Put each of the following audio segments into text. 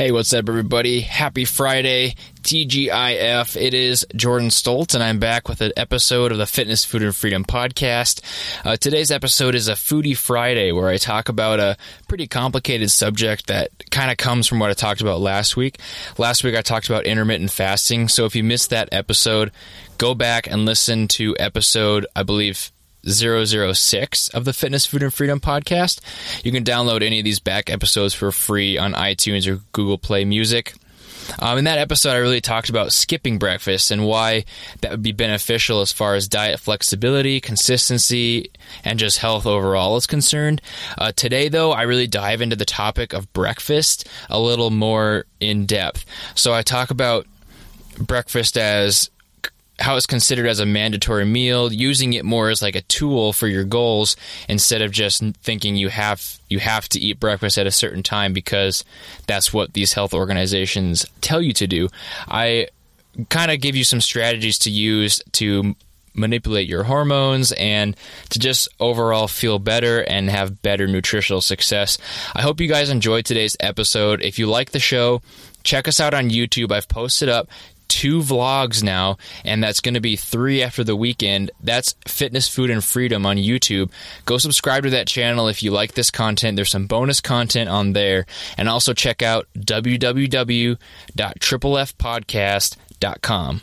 Hey, what's up, everybody? Happy Friday, TGIF. It is Jordan Stoltz, and I'm back with an episode of the Fitness, Food, and Freedom podcast. Today's episode is a Foodie Friday, where I talk about a pretty complicated subject that kind of comes from what I talked about last week. Last week, I talked about intermittent fasting, so if you missed that episode, go back and listen to episode, I believe, 006 of the Fitness, Food, and Freedom podcast. You can download any of these back episodes for free on iTunes or Google Play Music. In that episode, I really talked about skipping breakfast and why that would be beneficial as far as diet flexibility, consistency, and just health overall is concerned. Today, though, I really dive into the topic of breakfast a little more in depth. So I talk about breakfast as how it's considered as a mandatory meal, using it more as like a tool for your goals instead of just thinking you have to eat breakfast at a certain time because that's what these health organizations tell you to do. I kind of give you some strategies to use to manipulate your hormones and to just overall feel better and have better nutritional success. I hope you guys enjoyed today's episode. If you like the show, check us out on YouTube. I've posted up 2 vlogs now, and that's going to be 3 after the weekend. That's Fitness, Food, and Freedom on YouTube. Go subscribe to that channel if you like this content. There's some bonus content on there. And also check out www.triplefpodcast.com.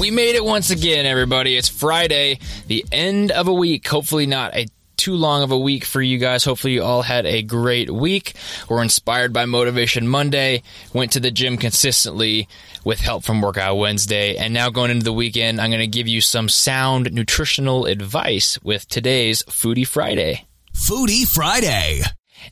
We made it once again, everybody. It's Friday, the end of a week. Hopefully not a too long of a week for you guys. Hopefully you all had a great week. We're inspired by Motivation Monday, went to the gym consistently with help from Workout Wednesday, and now going into the weekend, I'm going to give you some sound nutritional advice with today's Foodie Friday. Foodie Friday.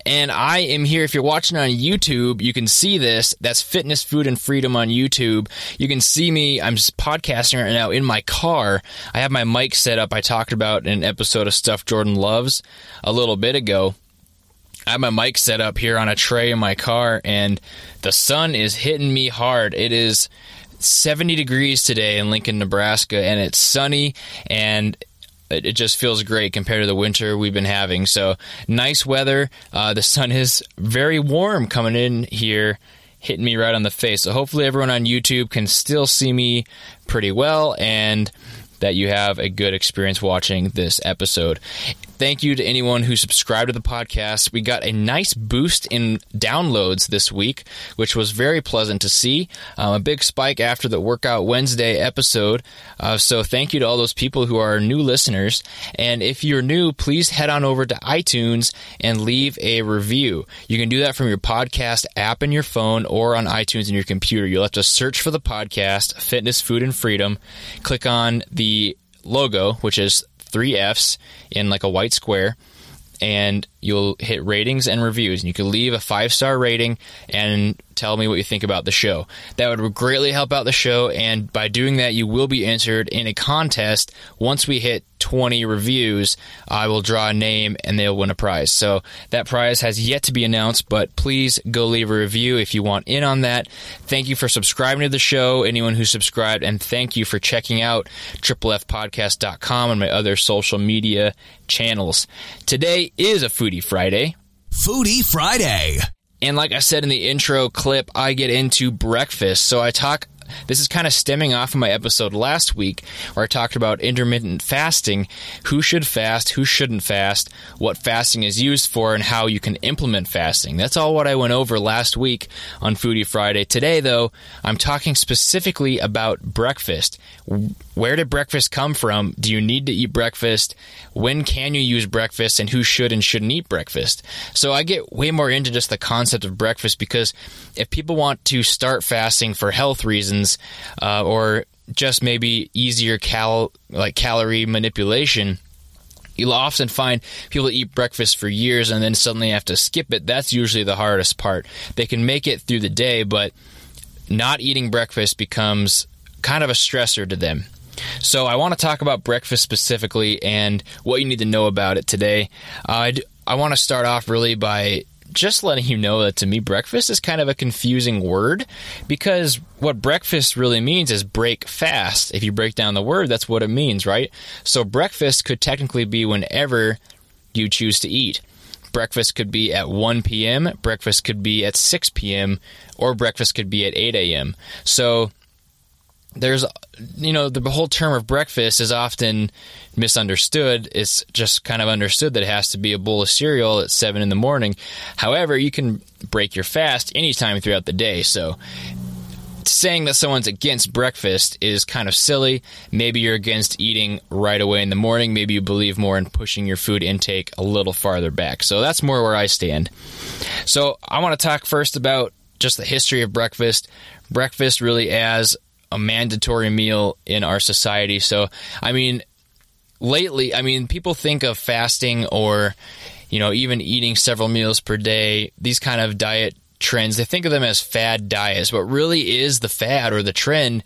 And I am here. If you're watching on YouTube, you can see this. That's Fitness, Food, and Freedom on YouTube. You can see me. I'm just podcasting right now in my car. I have my mic set up. I talked about an episode of Stuff Jordan Loves a little bit ago. I have my mic set up here on a tray in my car, and the sun is hitting me hard. It is 70 degrees today in Lincoln, Nebraska, and it's sunny, and it just feels great compared to the winter we've been having. So nice weather. The sun is very warm coming in here, hitting me right on the face. So hopefully everyone on YouTube can still see me pretty well and that you have a good experience watching this episode. Thank you to anyone who subscribed to the podcast. We got a nice boost in downloads this week, which was very pleasant to see. A big spike after the Workout Wednesday episode. So thank you to all those people who are new listeners. And if you're new, please head on over to iTunes and leave a review. You can do that from your podcast app in your phone or on iTunes in your computer. You'll have to search for the podcast, Fitness, Food, and Freedom. Click on the logo, which is 3 F's in like a white square, and you'll hit ratings and reviews, and you can leave a 5-star rating and tell me what you think about the show. That would greatly help out the show, and by doing that, you will be entered in a contest. Once we hit 20 reviews, I will draw a name, and they'll win a prize. So that prize has yet to be announced, but please go leave a review if you want in on that. Thank you for subscribing to the show, anyone who subscribed, and thank you for checking out triplefpodcast.com and my other social media channels. Today is a Foodie Friday. Foodie Friday. And like I said in the intro clip, I get into breakfast. So this is kind of stemming off of my episode last week where I talked about intermittent fasting, who should fast, who shouldn't fast, what fasting is used for, and how you can implement fasting. That's all what I went over last week on Foodie Friday. Today, though, I'm talking specifically about breakfast. Where did breakfast come from? Do you need to eat breakfast? When can you use breakfast? And who should and shouldn't eat breakfast? So I get way more into just the concept of breakfast because if people want to start fasting for health reasons or just maybe easier calorie manipulation, you'll often find people eat breakfast for years and then suddenly have to skip it. That's usually the hardest part. They can make it through the day, but not eating breakfast becomes kind of a stressor to them. So I want to talk about breakfast specifically and what you need to know about it today. I want to start off really by just letting you know that to me, breakfast is kind of a confusing word, because what breakfast really means is break fast. If you break down the word, that's what it means, right? So breakfast could technically be whenever you choose to eat. Breakfast could be at 1 p.m., breakfast could be at 6 p.m., or breakfast could be at 8 a.m. So there's, you know, the whole term of breakfast is often misunderstood. It's just kind of understood that it has to be a bowl of cereal at 7 in the morning. However, you can break your fast anytime throughout the day. So saying that someone's against breakfast is kind of silly. Maybe you're against eating right away in the morning. Maybe you believe more in pushing your food intake a little farther back. So that's more where I stand. So I want to talk first about just the history of breakfast. Breakfast really as a mandatory meal in our society. So, I mean, lately, I mean, people think of fasting or, you know, even eating several meals per day, these kind of diet trends, they think of them as fad diets. What really is the fad or the trend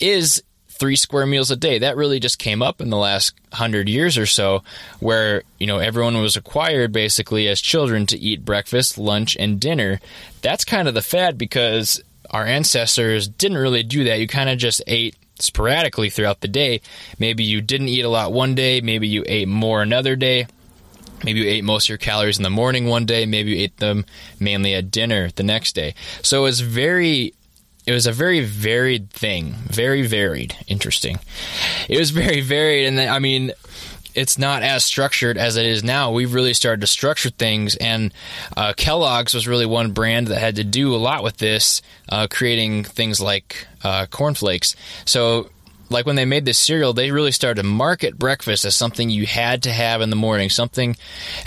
is 3 square meals a day. That really just came up in the last 100 years or so, where, you know, everyone was required basically as children to eat breakfast, lunch, and dinner. That's kind of the fad, because our ancestors didn't really do that. You kind of just ate sporadically throughout the day. Maybe you didn't eat a lot one day. Maybe you ate more another day. Maybe you ate most of your calories in the morning one day. Maybe you ate them mainly at dinner the next day. So it was a very varied thing. Very varied. Interesting. It was very varied. And then, I mean, it's not as structured as it is now. We've really started to structure things, and Kellogg's was really one brand that had to do a lot with this, creating things like Corn Flakes. So, like, when they made this cereal, they really started to market breakfast as something you had to have in the morning, something,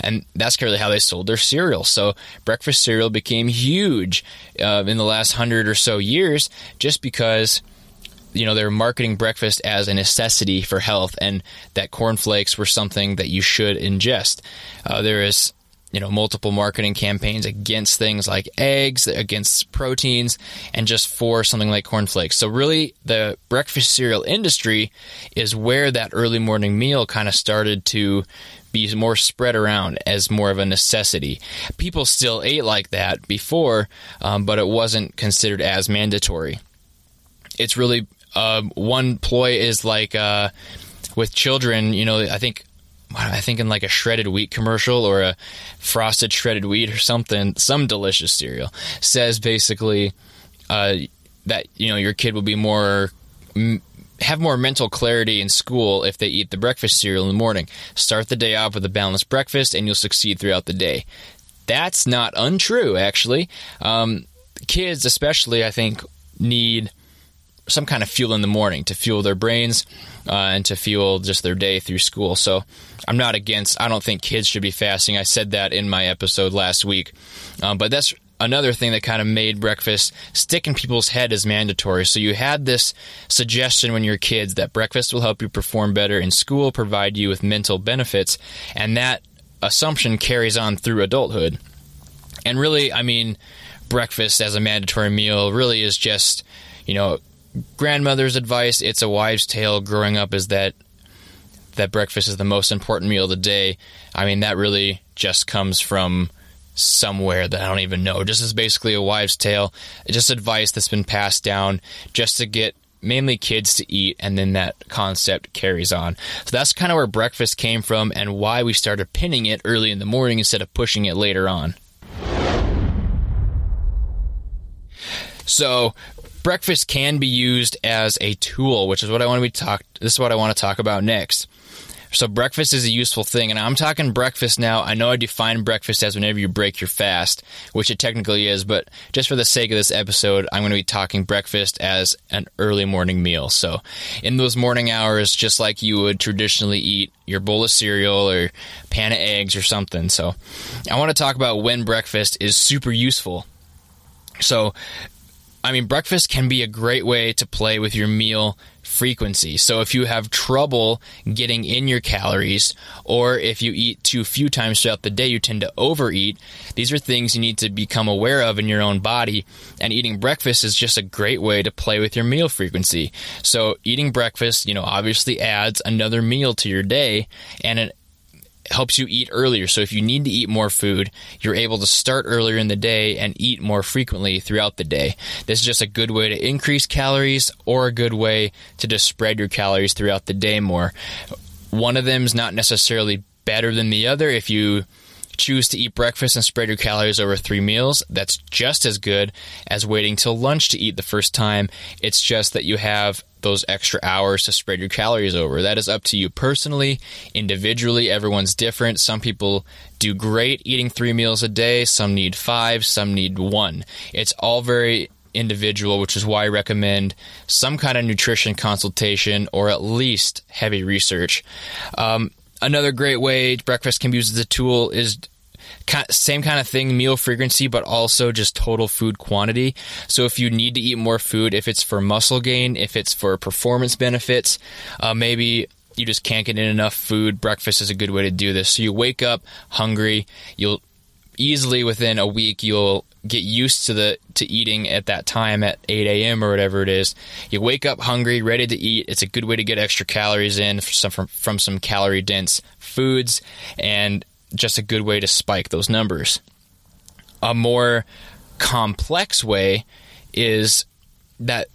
and that's really how they sold their cereal. So breakfast cereal became huge in the last 100 or so years, just because, you know, they were marketing breakfast as a necessity for health, and that Corn Flakes were something that you should ingest. There is, you know, multiple marketing campaigns against things like eggs, against proteins, and just for something like Corn Flakes. So really, the breakfast cereal industry is where that early morning meal kind of started to be more spread around as more of a necessity. People still ate like that before, but it wasn't considered as mandatory. It's really one ploy is like with children, you know, I think in like a shredded wheat commercial or a frosted shredded wheat or something, some delicious cereal says basically that, you know, your kid will be have more mental clarity in school if they eat the breakfast cereal in the morning. Start the day off with a balanced breakfast and you'll succeed throughout the day. That's not untrue, actually. Kids especially, I think, need some kind of fuel in the morning to fuel their brains and to fuel just their day through school. So I'm not against, I don't think kids should be fasting. I said that in my episode last week. But that's another thing that kind of made breakfast stick in people's head as mandatory. So you had this suggestion when you're kids that breakfast will help you perform better in school, provide you with mental benefits. And that assumption carries on through adulthood. And really, I mean, breakfast as a mandatory meal really is just, you know, grandmother's advice. It's a wives' tale growing up, is that breakfast is the most important meal of the day. I mean, that really just comes from somewhere that I don't even know. Just is basically a wives' tale, just advice that's been passed down just to get mainly kids to eat, and then that concept carries on. So that's kind of where breakfast came from and why we started pinning it early in the morning instead of pushing it later on. So breakfast can be used as a tool, which is what I want to this is what I want to talk about next. So breakfast is a useful thing, and I'm talking breakfast now. I know I define breakfast as whenever you break your fast, which it technically is, but just for the sake of this episode, I'm going to be talking breakfast as an early morning meal. So in those morning hours, just like you would traditionally eat your bowl of cereal or pan of eggs or something. So I want to talk about when breakfast is super useful. So, I mean, breakfast can be a great way to play with your meal frequency. So if you have trouble getting in your calories, or if you eat too few times throughout the day, you tend to overeat. These are things you need to become aware of in your own body, and eating breakfast is just a great way to play with your meal frequency. So eating breakfast, obviously adds another meal to your day, and it helps you eat earlier. So if you need to eat more food, you're able to start earlier in the day and eat more frequently throughout the day. This is just a good way to increase calories, or a good way to just spread your calories throughout the day more. One of them is not necessarily better than the other. If you choose to eat breakfast and spread your calories over 3 meals, that's just as good as waiting till lunch to eat the first time. It's just that you have those extra hours to spread your calories over. That is up to you personally, individually. Everyone's different. Some people do great eating 3 meals a day. Some need 5, some need 1. It's all very individual, which is why I recommend some kind of nutrition consultation, or at least heavy research. Another great way breakfast can be used as a tool is same kind of thing, meal frequency, but also just total food quantity. So if you need to eat more food, if it's for muscle gain, if it's for performance benefits, maybe you just can't get in enough food, breakfast is a good way to do this. So you wake up hungry, you'll easily within a week, you'll get used to eating at that time at 8 a.m. or whatever it is. You wake up hungry, ready to eat. It's a good way to get extra calories in from some calorie-dense foods, and just a good way to spike those numbers. A more complex way is that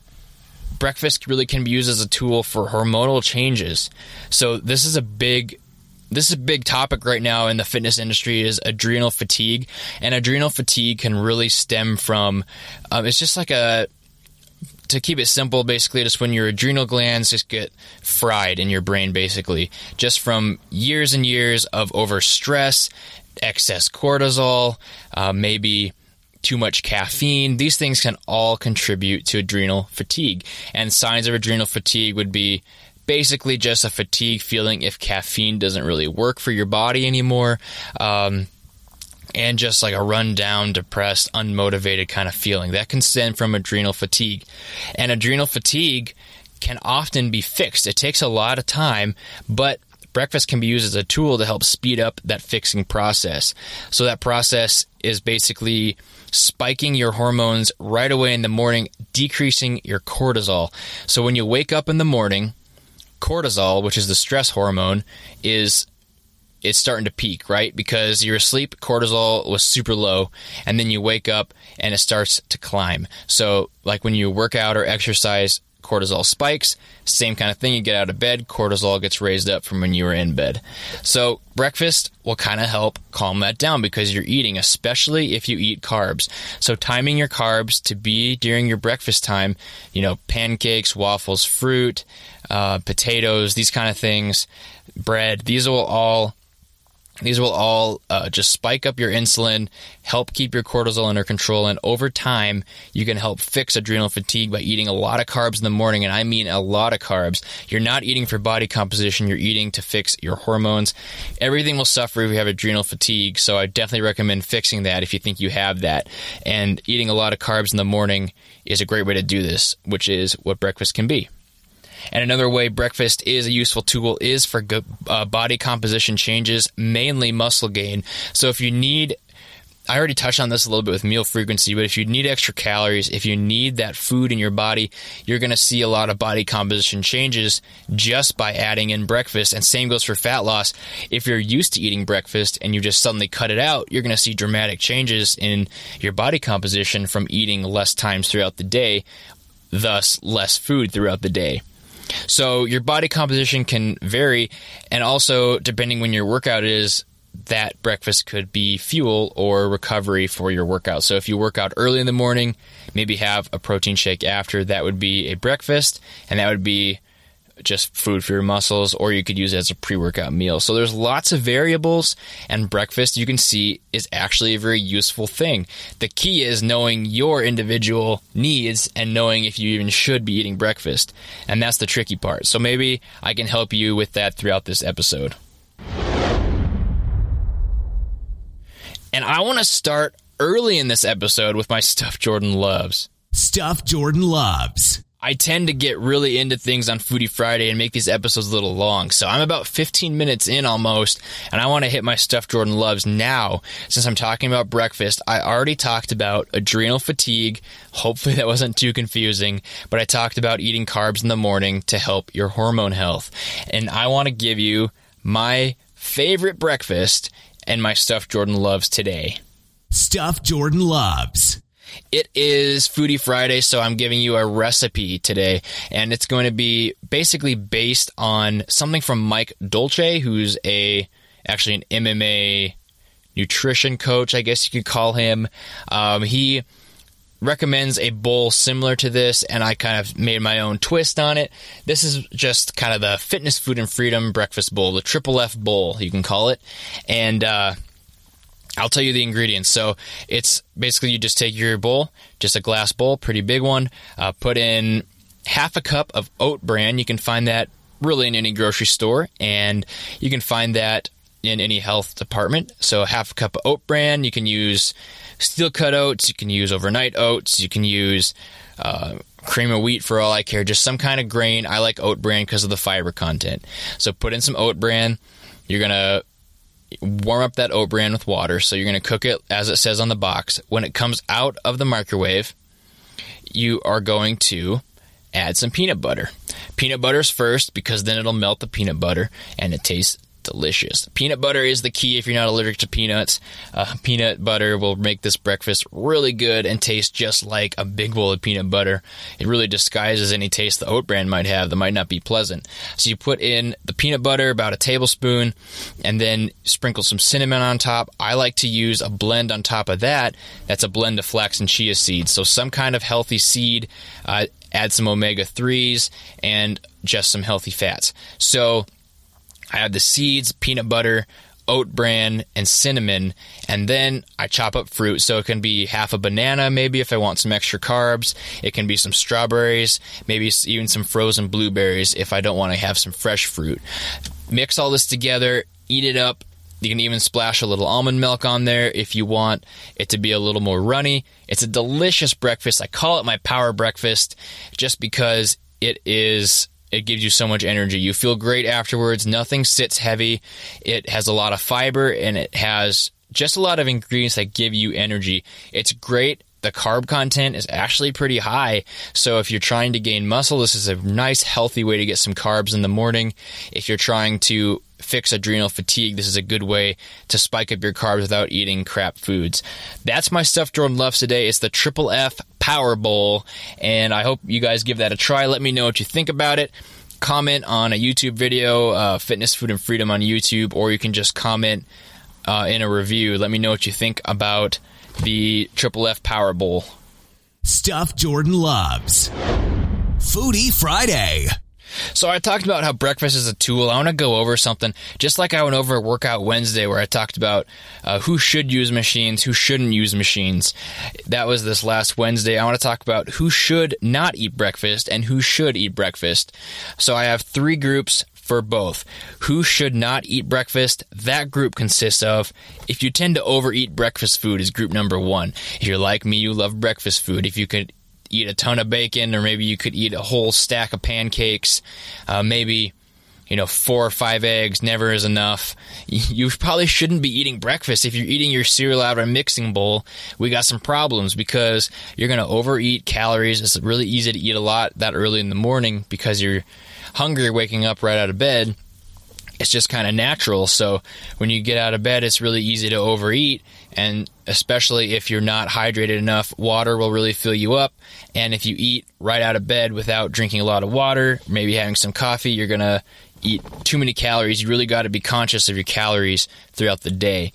breakfast really can be used as a tool for hormonal changes. So this is a big topic right now in the fitness industry, is adrenal fatigue. And adrenal fatigue can really stem from, it's just like to keep it simple, basically just when your adrenal glands just get fried in your brain, basically, just from years and years of overstress, excess cortisol, maybe too much caffeine. These things can all contribute to adrenal fatigue. And signs of adrenal fatigue would be basically just a fatigue feeling if caffeine doesn't really work for your body anymore, and just like a run down, depressed, unmotivated kind of feeling. That can stem from adrenal fatigue. And adrenal fatigue can often be fixed. It takes a lot of time, but breakfast can be used as a tool to help speed up that fixing process. So that process is basically spiking your hormones right away in the morning, decreasing your cortisol. So when you wake up in the morning, cortisol, which is the stress hormone, it's starting to peak, right? Because you're asleep, cortisol was super low, and then you wake up and it starts to climb. So like when you work out or exercise, cortisol spikes. Same kind of thing. You get out of bed, cortisol gets raised up from when you were in bed. So breakfast will kind of help calm that down because you're eating, especially if you eat carbs. So timing your carbs to be during your breakfast time, pancakes, waffles, fruit, potatoes, these kind of things, bread, these will all just spike up your insulin, help keep your cortisol under control, and over time, you can help fix adrenal fatigue by eating a lot of carbs in the morning, and I mean a lot of carbs. You're not eating for body composition, you're eating to fix your hormones. Everything will suffer if you have adrenal fatigue, so I definitely recommend fixing that if you think you have that. And eating a lot of carbs in the morning is a great way to do this, which is what breakfast can be. And another way breakfast is a useful tool is for body composition changes, mainly muscle gain. So if you need, I already touched on this a little bit with meal frequency, but if you need extra calories, if you need that food in your body, you're going to see a lot of body composition changes just by adding in breakfast. And same goes for fat loss. If you're used to eating breakfast and you just suddenly cut it out, you're going to see dramatic changes in your body composition from eating less times throughout the day, thus less food throughout the day. So your body composition can vary, and also depending when your workout is, that breakfast could be fuel or recovery for your workout. So if you work out early in the morning, maybe have a protein shake after, that would be a breakfast, and that would be just food for your muscles, or you could use it as a pre-workout meal. So there's lots of variables, and breakfast, you can see, is actually a very useful thing. The key is knowing your individual needs and knowing if you even should be eating breakfast. And that's the tricky part. So maybe I can help you with that throughout this episode. And I want to start early in this episode with my Stuff Jordan Loves. I tend to get really into things on Foodie Friday and make these episodes a little long. So I'm about 15 minutes in almost, and I want to hit my stuff Jordan loves now. Since I'm talking about breakfast, I already talked about adrenal fatigue. Hopefully that wasn't too confusing, but I talked about eating carbs in the morning to help your hormone health. And I want to give you my favorite breakfast and my stuff Jordan loves today. Stuff Jordan loves. It is Foodie Friday, so I'm giving you a recipe today, and it's going to be basically based on something from Mike Dolce, who's actually an MMA nutrition coach, I guess you could call him. He recommends a bowl similar to this, and I kind of made my own twist on it. This is just kind of the Fitness, Food, and Freedom breakfast bowl, the Triple F bowl, you can call it, and I'll tell you the ingredients. So it's basically you just take your bowl, just a glass bowl, pretty big one, put in half a cup of oat bran. You can find that really in any grocery store, and you can find that in any health department. So half a cup of oat bran. You can use steel cut oats. You can use overnight oats. You can use cream of wheat for all I care, just some kind of grain. I like oat bran because of the fiber content. So put in some oat bran. You're going to warm up that oat bran with water. So you're going to cook it as it says on the box. When it comes out of the microwave, you are going to add some peanut butter. Peanut butter's first because then it'll melt the peanut butter and it tastes delicious. Peanut butter is the key if you're not allergic to peanuts. Peanut butter will make this breakfast really good and taste just like a big bowl of peanut butter. It really disguises any taste the oat bran might have that might not be pleasant. So you put in the peanut butter, about a tablespoon, and then sprinkle some cinnamon on top. I like to use a blend on top of that. That's a blend of flax and chia seeds. So some kind of healthy seed, add some omega-3s, and just some healthy fats. So I have the seeds, peanut butter, oat bran, and cinnamon, and then I chop up fruit. So it can be half a banana maybe if I want some extra carbs. It can be some strawberries, maybe even some frozen blueberries if I don't want to have some fresh fruit. Mix all this together, eat it up. You can even splash a little almond milk on there if you want it to be a little more runny. It's a delicious breakfast. I call it my power breakfast just because it gives you so much energy. You feel great afterwards. Nothing sits heavy. It has a lot of fiber, and it has just a lot of ingredients that give you energy. It's great. The carb content is actually pretty high. So if you're trying to gain muscle, this is a nice, healthy way to get some carbs in the morning. If you're trying to fix adrenal fatigue, this is a good way to spike up your carbs without eating crap foods. That's my stuff Jordan loves today. It's the Triple F Power Bowl, and I hope you guys give that a try. Let me know what you think about it. Comment on a YouTube video, Fitness, Food, and Freedom on YouTube, or you can just comment in a review. Let me know what you think about the Triple F Power Bowl. Stuff Jordan loves. Foodie Friday. So I talked about how breakfast is a tool. I want to go over something, just like I went over Workout Wednesday where I talked about who should use machines, who shouldn't use machines. That was this last Wednesday. I want to talk about who should not eat breakfast and who should eat breakfast. So I have three groups for both. Who should not eat breakfast? That group consists of, if you tend to overeat breakfast food is group number one. If you're like me, you love breakfast food. If you could eat a ton of bacon, or maybe you could eat a whole stack of pancakes, maybe 4 or 5 eggs never is enough. You probably shouldn't be eating breakfast. If you're eating your cereal out of a mixing bowl, we got some problems because you're going to overeat calories. It's really easy to eat a lot that early in the morning because you're hungry waking up right out of bed. It's just kind of natural. So when you get out of bed, it's really easy to overeat. And especially if you're not hydrated enough, water will really fill you up. And if you eat right out of bed without drinking a lot of water, maybe having some coffee, you're going to eat too many calories. You really got to be conscious of your calories throughout the day.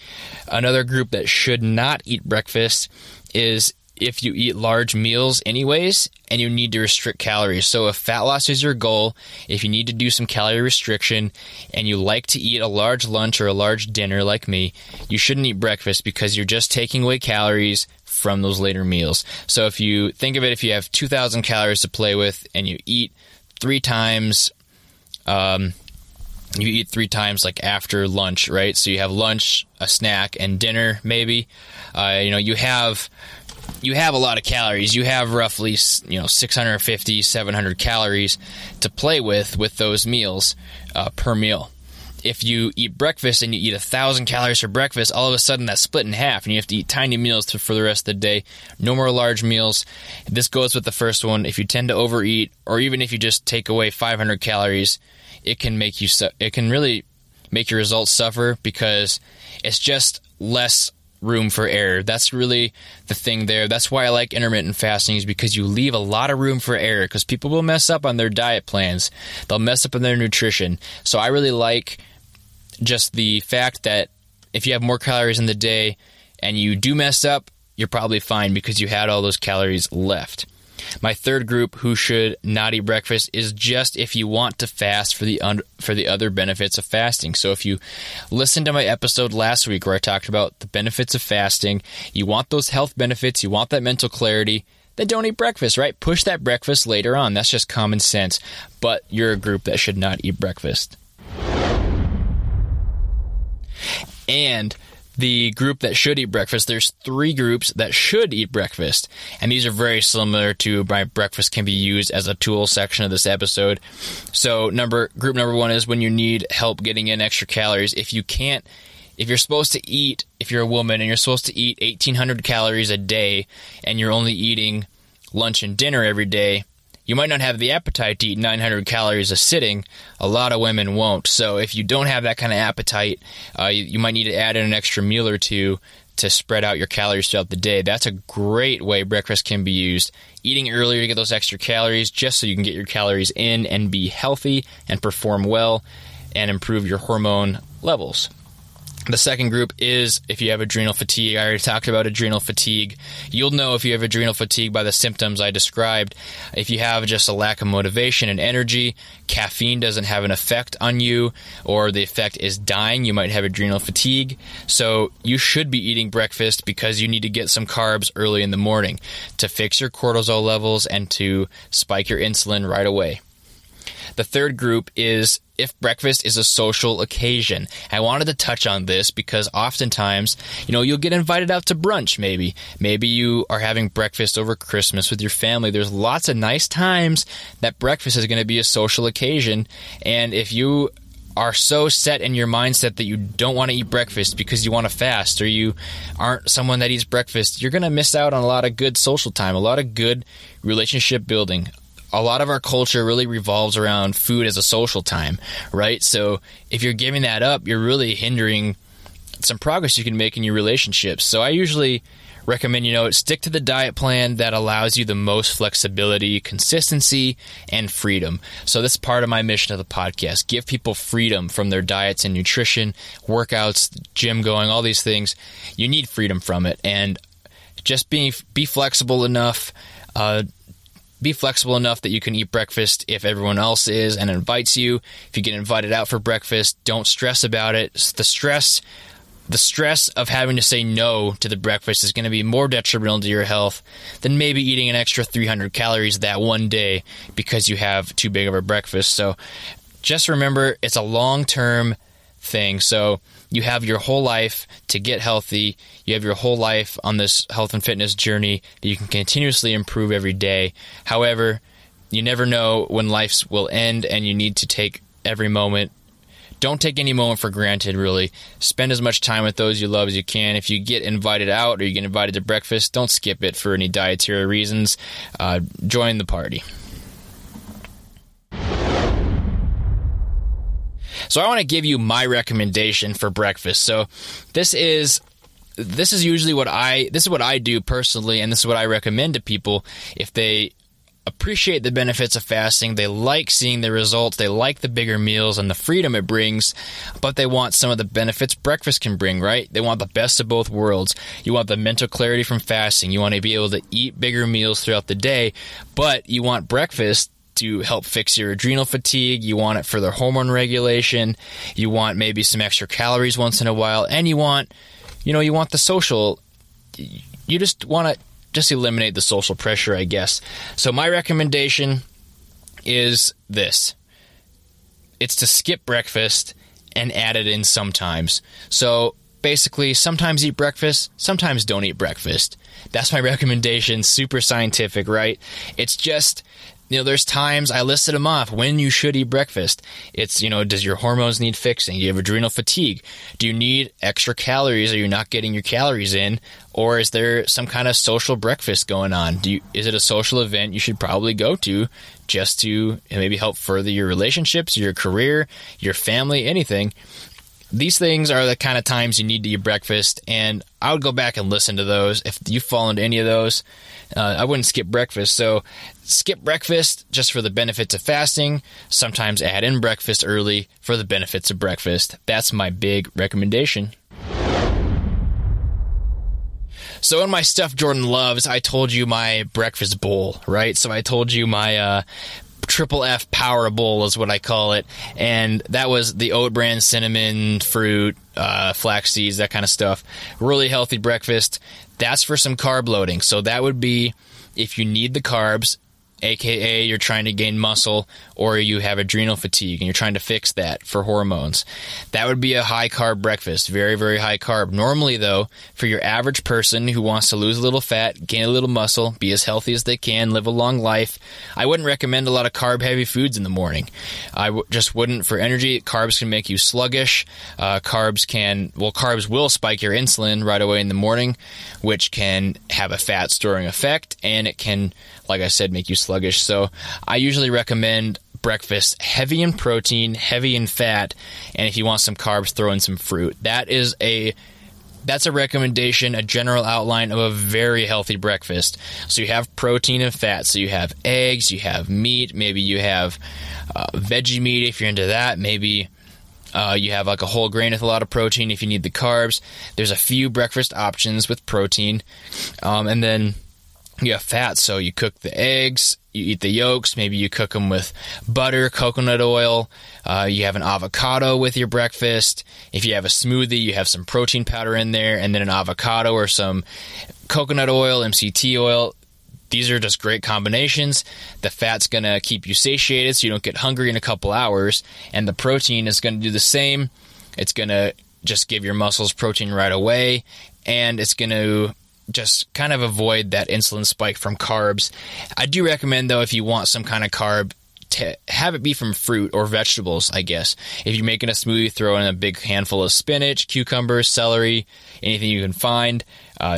Another group that should not eat breakfast is if you eat large meals anyways and you need to restrict calories. So if fat loss is your goal, if you need to do some calorie restriction and you like to eat a large lunch or a large dinner like me, you shouldn't eat breakfast because you're just taking away calories from those later meals. So if you think of it, if you have 2,000 calories to play with and you eat 3 times, like after lunch, right? So you have lunch, a snack, and dinner maybe. You have you have a lot of calories. You have roughly, 650, 700 calories to play with those meals per meal. If you eat breakfast and you eat 1,000 calories for breakfast, all of a sudden that's split in half, and you have to eat tiny meals for the rest of the day. No more large meals. This goes with the first one. If you tend to overeat, or even if you just take away 500 calories, it can really make your results suffer because it's just less room for error. That's really the thing there. That's why I like intermittent fasting, is because you leave a lot of room for error, because people will mess up on their diet plans. They'll mess up on their nutrition. So I really like just the fact that if you have more calories in the day and you do mess up, you're probably fine because you had all those calories left. My third group who should not eat breakfast is just if you want to fast for the other benefits of fasting. So if you listened to my episode last week where I talked about the benefits of fasting, you want those health benefits, you want that mental clarity, then don't eat breakfast, right? Push that breakfast later on. That's just common sense. But you're a group that should not eat breakfast. And the group that should eat breakfast, there's three groups that should eat breakfast. And these are very similar to my breakfast can be used as a tool section of this episode. So group number one is when you need help getting in extra calories. If you're supposed to eat, if you're a woman and you're supposed to eat 1,800 calories a day and you're only eating lunch and dinner every day, you might not have the appetite to eat 900 calories a sitting. A lot of women won't. So if you don't have that kind of appetite, you might need to add in an extra meal or two to spread out your calories throughout the day. That's a great way breakfast can be used. Eating earlier to get those extra calories just so you can get your calories in and be healthy and perform well and improve your hormone levels. The second group is if you have adrenal fatigue. I already talked about adrenal fatigue. You'll know if you have adrenal fatigue by the symptoms I described. If you have just a lack of motivation and energy, caffeine doesn't have an effect on you, or the effect is dying, you might have adrenal fatigue. So you should be eating breakfast because you need to get some carbs early in the morning to fix your cortisol levels and to spike your insulin right away. The third group is if breakfast is a social occasion. I wanted to touch on this because oftentimes, you'll get invited out to brunch maybe. Maybe you are having breakfast over Christmas with your family. There's lots of nice times that breakfast is going to be a social occasion. And if you are so set in your mindset that you don't want to eat breakfast because you want to fast, or you aren't someone that eats breakfast, you're going to miss out on a lot of good social time, a lot of good relationship building. A lot of our culture really revolves around food as a social time, right? So if you're giving that up, you're really hindering some progress you can make in your relationships. So I usually recommend, stick to the diet plan that allows you the most flexibility, consistency, and freedom. So this is part of my mission of the podcast. Give people freedom from their diets and nutrition, workouts, gym going, all these things. You need freedom from it. And just be flexible enough, be flexible enough that you can eat breakfast if everyone else is and invites you. If you get invited out for breakfast, don't stress about it. The stress of having to say no to the breakfast is going to be more detrimental to your health than maybe eating an extra 300 calories that one day because you have too big of a breakfast. So just remember, it's a long-term thing. So you have your whole life to get healthy. You have your whole life on this health and fitness journey that you can continuously improve every day. However, you never know when life will end, and you need to take every moment. Don't take any moment for granted, really. Spend as much time with those you love as you can. If you get invited out or you get invited to breakfast, don't skip it for any dietary reasons. Join the party. So I want to give you my recommendation for breakfast. So this is usually what I do personally, and this is what I recommend to people if they appreciate the benefits of fasting, they like seeing the results, they like the bigger meals and the freedom it brings, but they want some of the benefits breakfast can bring, right? They want the best of both worlds. You want the mental clarity from fasting. You want to be able to eat bigger meals throughout the day, but you want breakfast to help fix your adrenal fatigue. You want it for the hormone regulation. You want maybe some extra calories once in a while, and you want, you want the social. You just want to just eliminate the social pressure, I guess. So my recommendation is this: it's to skip breakfast and add it in sometimes. So basically sometimes eat breakfast, sometimes don't eat breakfast. That's my recommendation. Super scientific, right? It's just, you know, there's times I listed them off when you should eat breakfast. It's, you know, does your hormones need fixing? Do you have adrenal fatigue? Do you need extra calories? Are you not getting your calories in? Or is there some kind of social breakfast going on? Is it a social event you should probably go to just to maybe help further your relationships, your career, your family, anything? These things are the kind of times you need to eat breakfast, and I would go back and listen to those. If you fall into any of those, I wouldn't skip breakfast. So skip breakfast just for the benefits of fasting. Sometimes add in breakfast early for the benefits of breakfast. That's my big recommendation. So in my Stuff Jordan Loves, I told you my breakfast bowl, right? So I told you my Triple F Power Bowl is what I call it, and that was the oat bran, cinnamon, fruit, flax seeds, that kind of stuff. Really healthy breakfast. That's for some carb loading. So that would be if you need the carbs, aka you're trying to gain muscle, or you have adrenal fatigue and you're trying to fix that for hormones. That would be a high carb breakfast, very, very high carb. Normally though, for your average person who wants to lose a little fat, gain a little muscle, be as healthy as they can, live a long life, I wouldn't recommend a lot of carb heavy foods in the morning. I just wouldn't for energy. Carbs can make you sluggish. Carbs will spike your insulin right away in the morning, which can have a fat storing effect, and it can, like I said, make you sluggish. So I usually recommend breakfast heavy in protein, heavy in fat, and if you want some carbs, throw in some fruit. That's a recommendation, a general outline of a very healthy breakfast. So you have protein and fat. So you have eggs, you have meat, maybe you have veggie meat if you're into that, maybe you have like a whole grain with a lot of protein if you need the carbs. There's a few breakfast options with protein, and then you have fat, so you cook the eggs, you eat the yolks, maybe you cook them with butter, coconut oil, you have an avocado with your breakfast. If you have a smoothie, you have some protein powder in there, and then an avocado or some coconut oil, MCT oil. These are just great combinations. The fat's going to keep you satiated so you don't get hungry in a couple hours, and the protein is going to do the same. It's going to just give your muscles protein right away, and it's going to just kind of avoid that insulin spike from carbs. I do recommend, though, if you want some kind of carb, to have it be from fruit or vegetables, I guess. If you're making a smoothie, throw in a big handful of spinach, cucumbers, celery, anything you can find.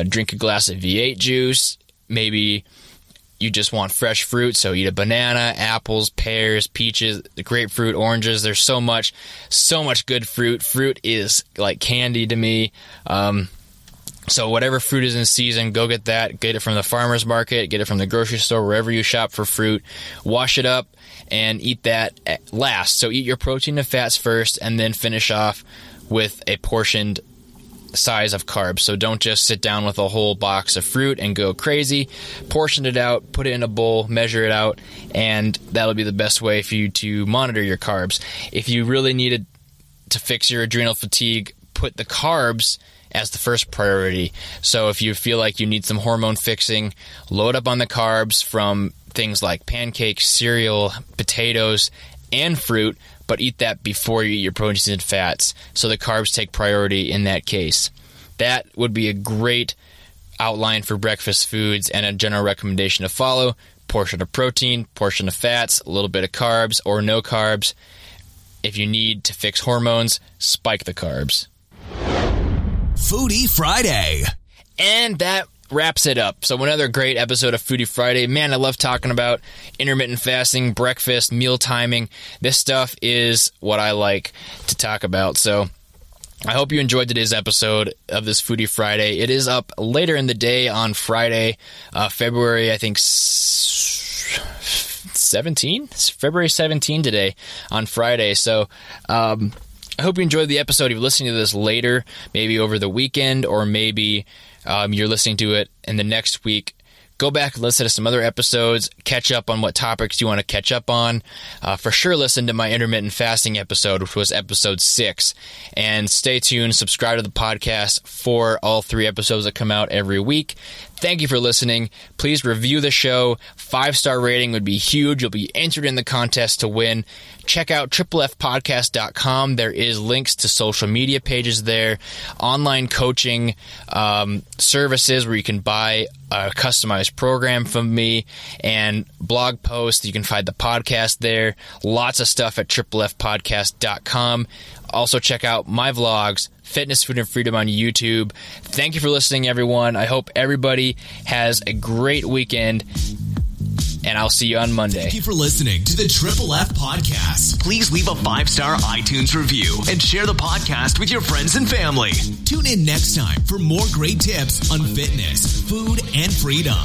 Drink a glass of V8 juice. Maybe you just want fresh fruit, so eat a banana, apples, pears, peaches, grapefruit, oranges. There's so much good fruit. Fruit is like candy to me. So whatever fruit is in season, go get that. Get it from the farmer's market, get it from the grocery store, wherever you shop for fruit. Wash it up and eat that last. So eat your protein and fats first, and then finish off with a portioned size of carbs. So don't just sit down with a whole box of fruit and go crazy. Portion it out, put it in a bowl, measure it out, and that'll be the best way for you to monitor your carbs. If you really needed to fix your adrenal fatigue, put the carbs as the first priority. So if you feel like you need some hormone fixing, load up on the carbs from things like pancakes, cereal, potatoes, and fruit, but eat that before you eat your proteins and fats. So the carbs take priority in that case. That would be a great outline for breakfast foods and a general recommendation to follow. Portion of protein, portion of fats, a little bit of carbs or no carbs. If you need to fix hormones, spike the carbs. Foodie Friday. And that wraps it up. So another great episode of Foodie Friday. Man, I love talking about intermittent fasting, breakfast, meal timing. This stuff is what I like to talk about. So I hope you enjoyed today's episode of this Foodie Friday. It is up later in the day on Friday, February, I think, 17? It's February 17 today on Friday. So, I hope you enjoyed the episode. If you're listening to this later, maybe over the weekend, or maybe you're listening to it in the next week, go back and listen to some other episodes, catch up on what topics you want to catch up on. For sure, listen to my intermittent fasting episode, which was episode 6. And stay tuned, subscribe to the podcast for all 3 episodes that come out every week. Thank you for listening. Please review the show. 5-star rating would be huge. You'll be entered in the contest to win. Check out triplefpodcast.com. There is links to social media pages there, online coaching services where you can buy a customized program from me, and blog posts. You can find the podcast there. Lots of stuff at triplefpodcast.com. Also check out my vlogs, Fitness, Food, and Freedom on YouTube. Thank you for listening, everyone. I hope everybody has a great weekend, and I'll see you on Monday. Thank you for listening to the Triple F Podcast. Please leave a 5-star iTunes review and share the podcast with your friends and family. Tune in next time for more great tips on fitness, food, and freedom.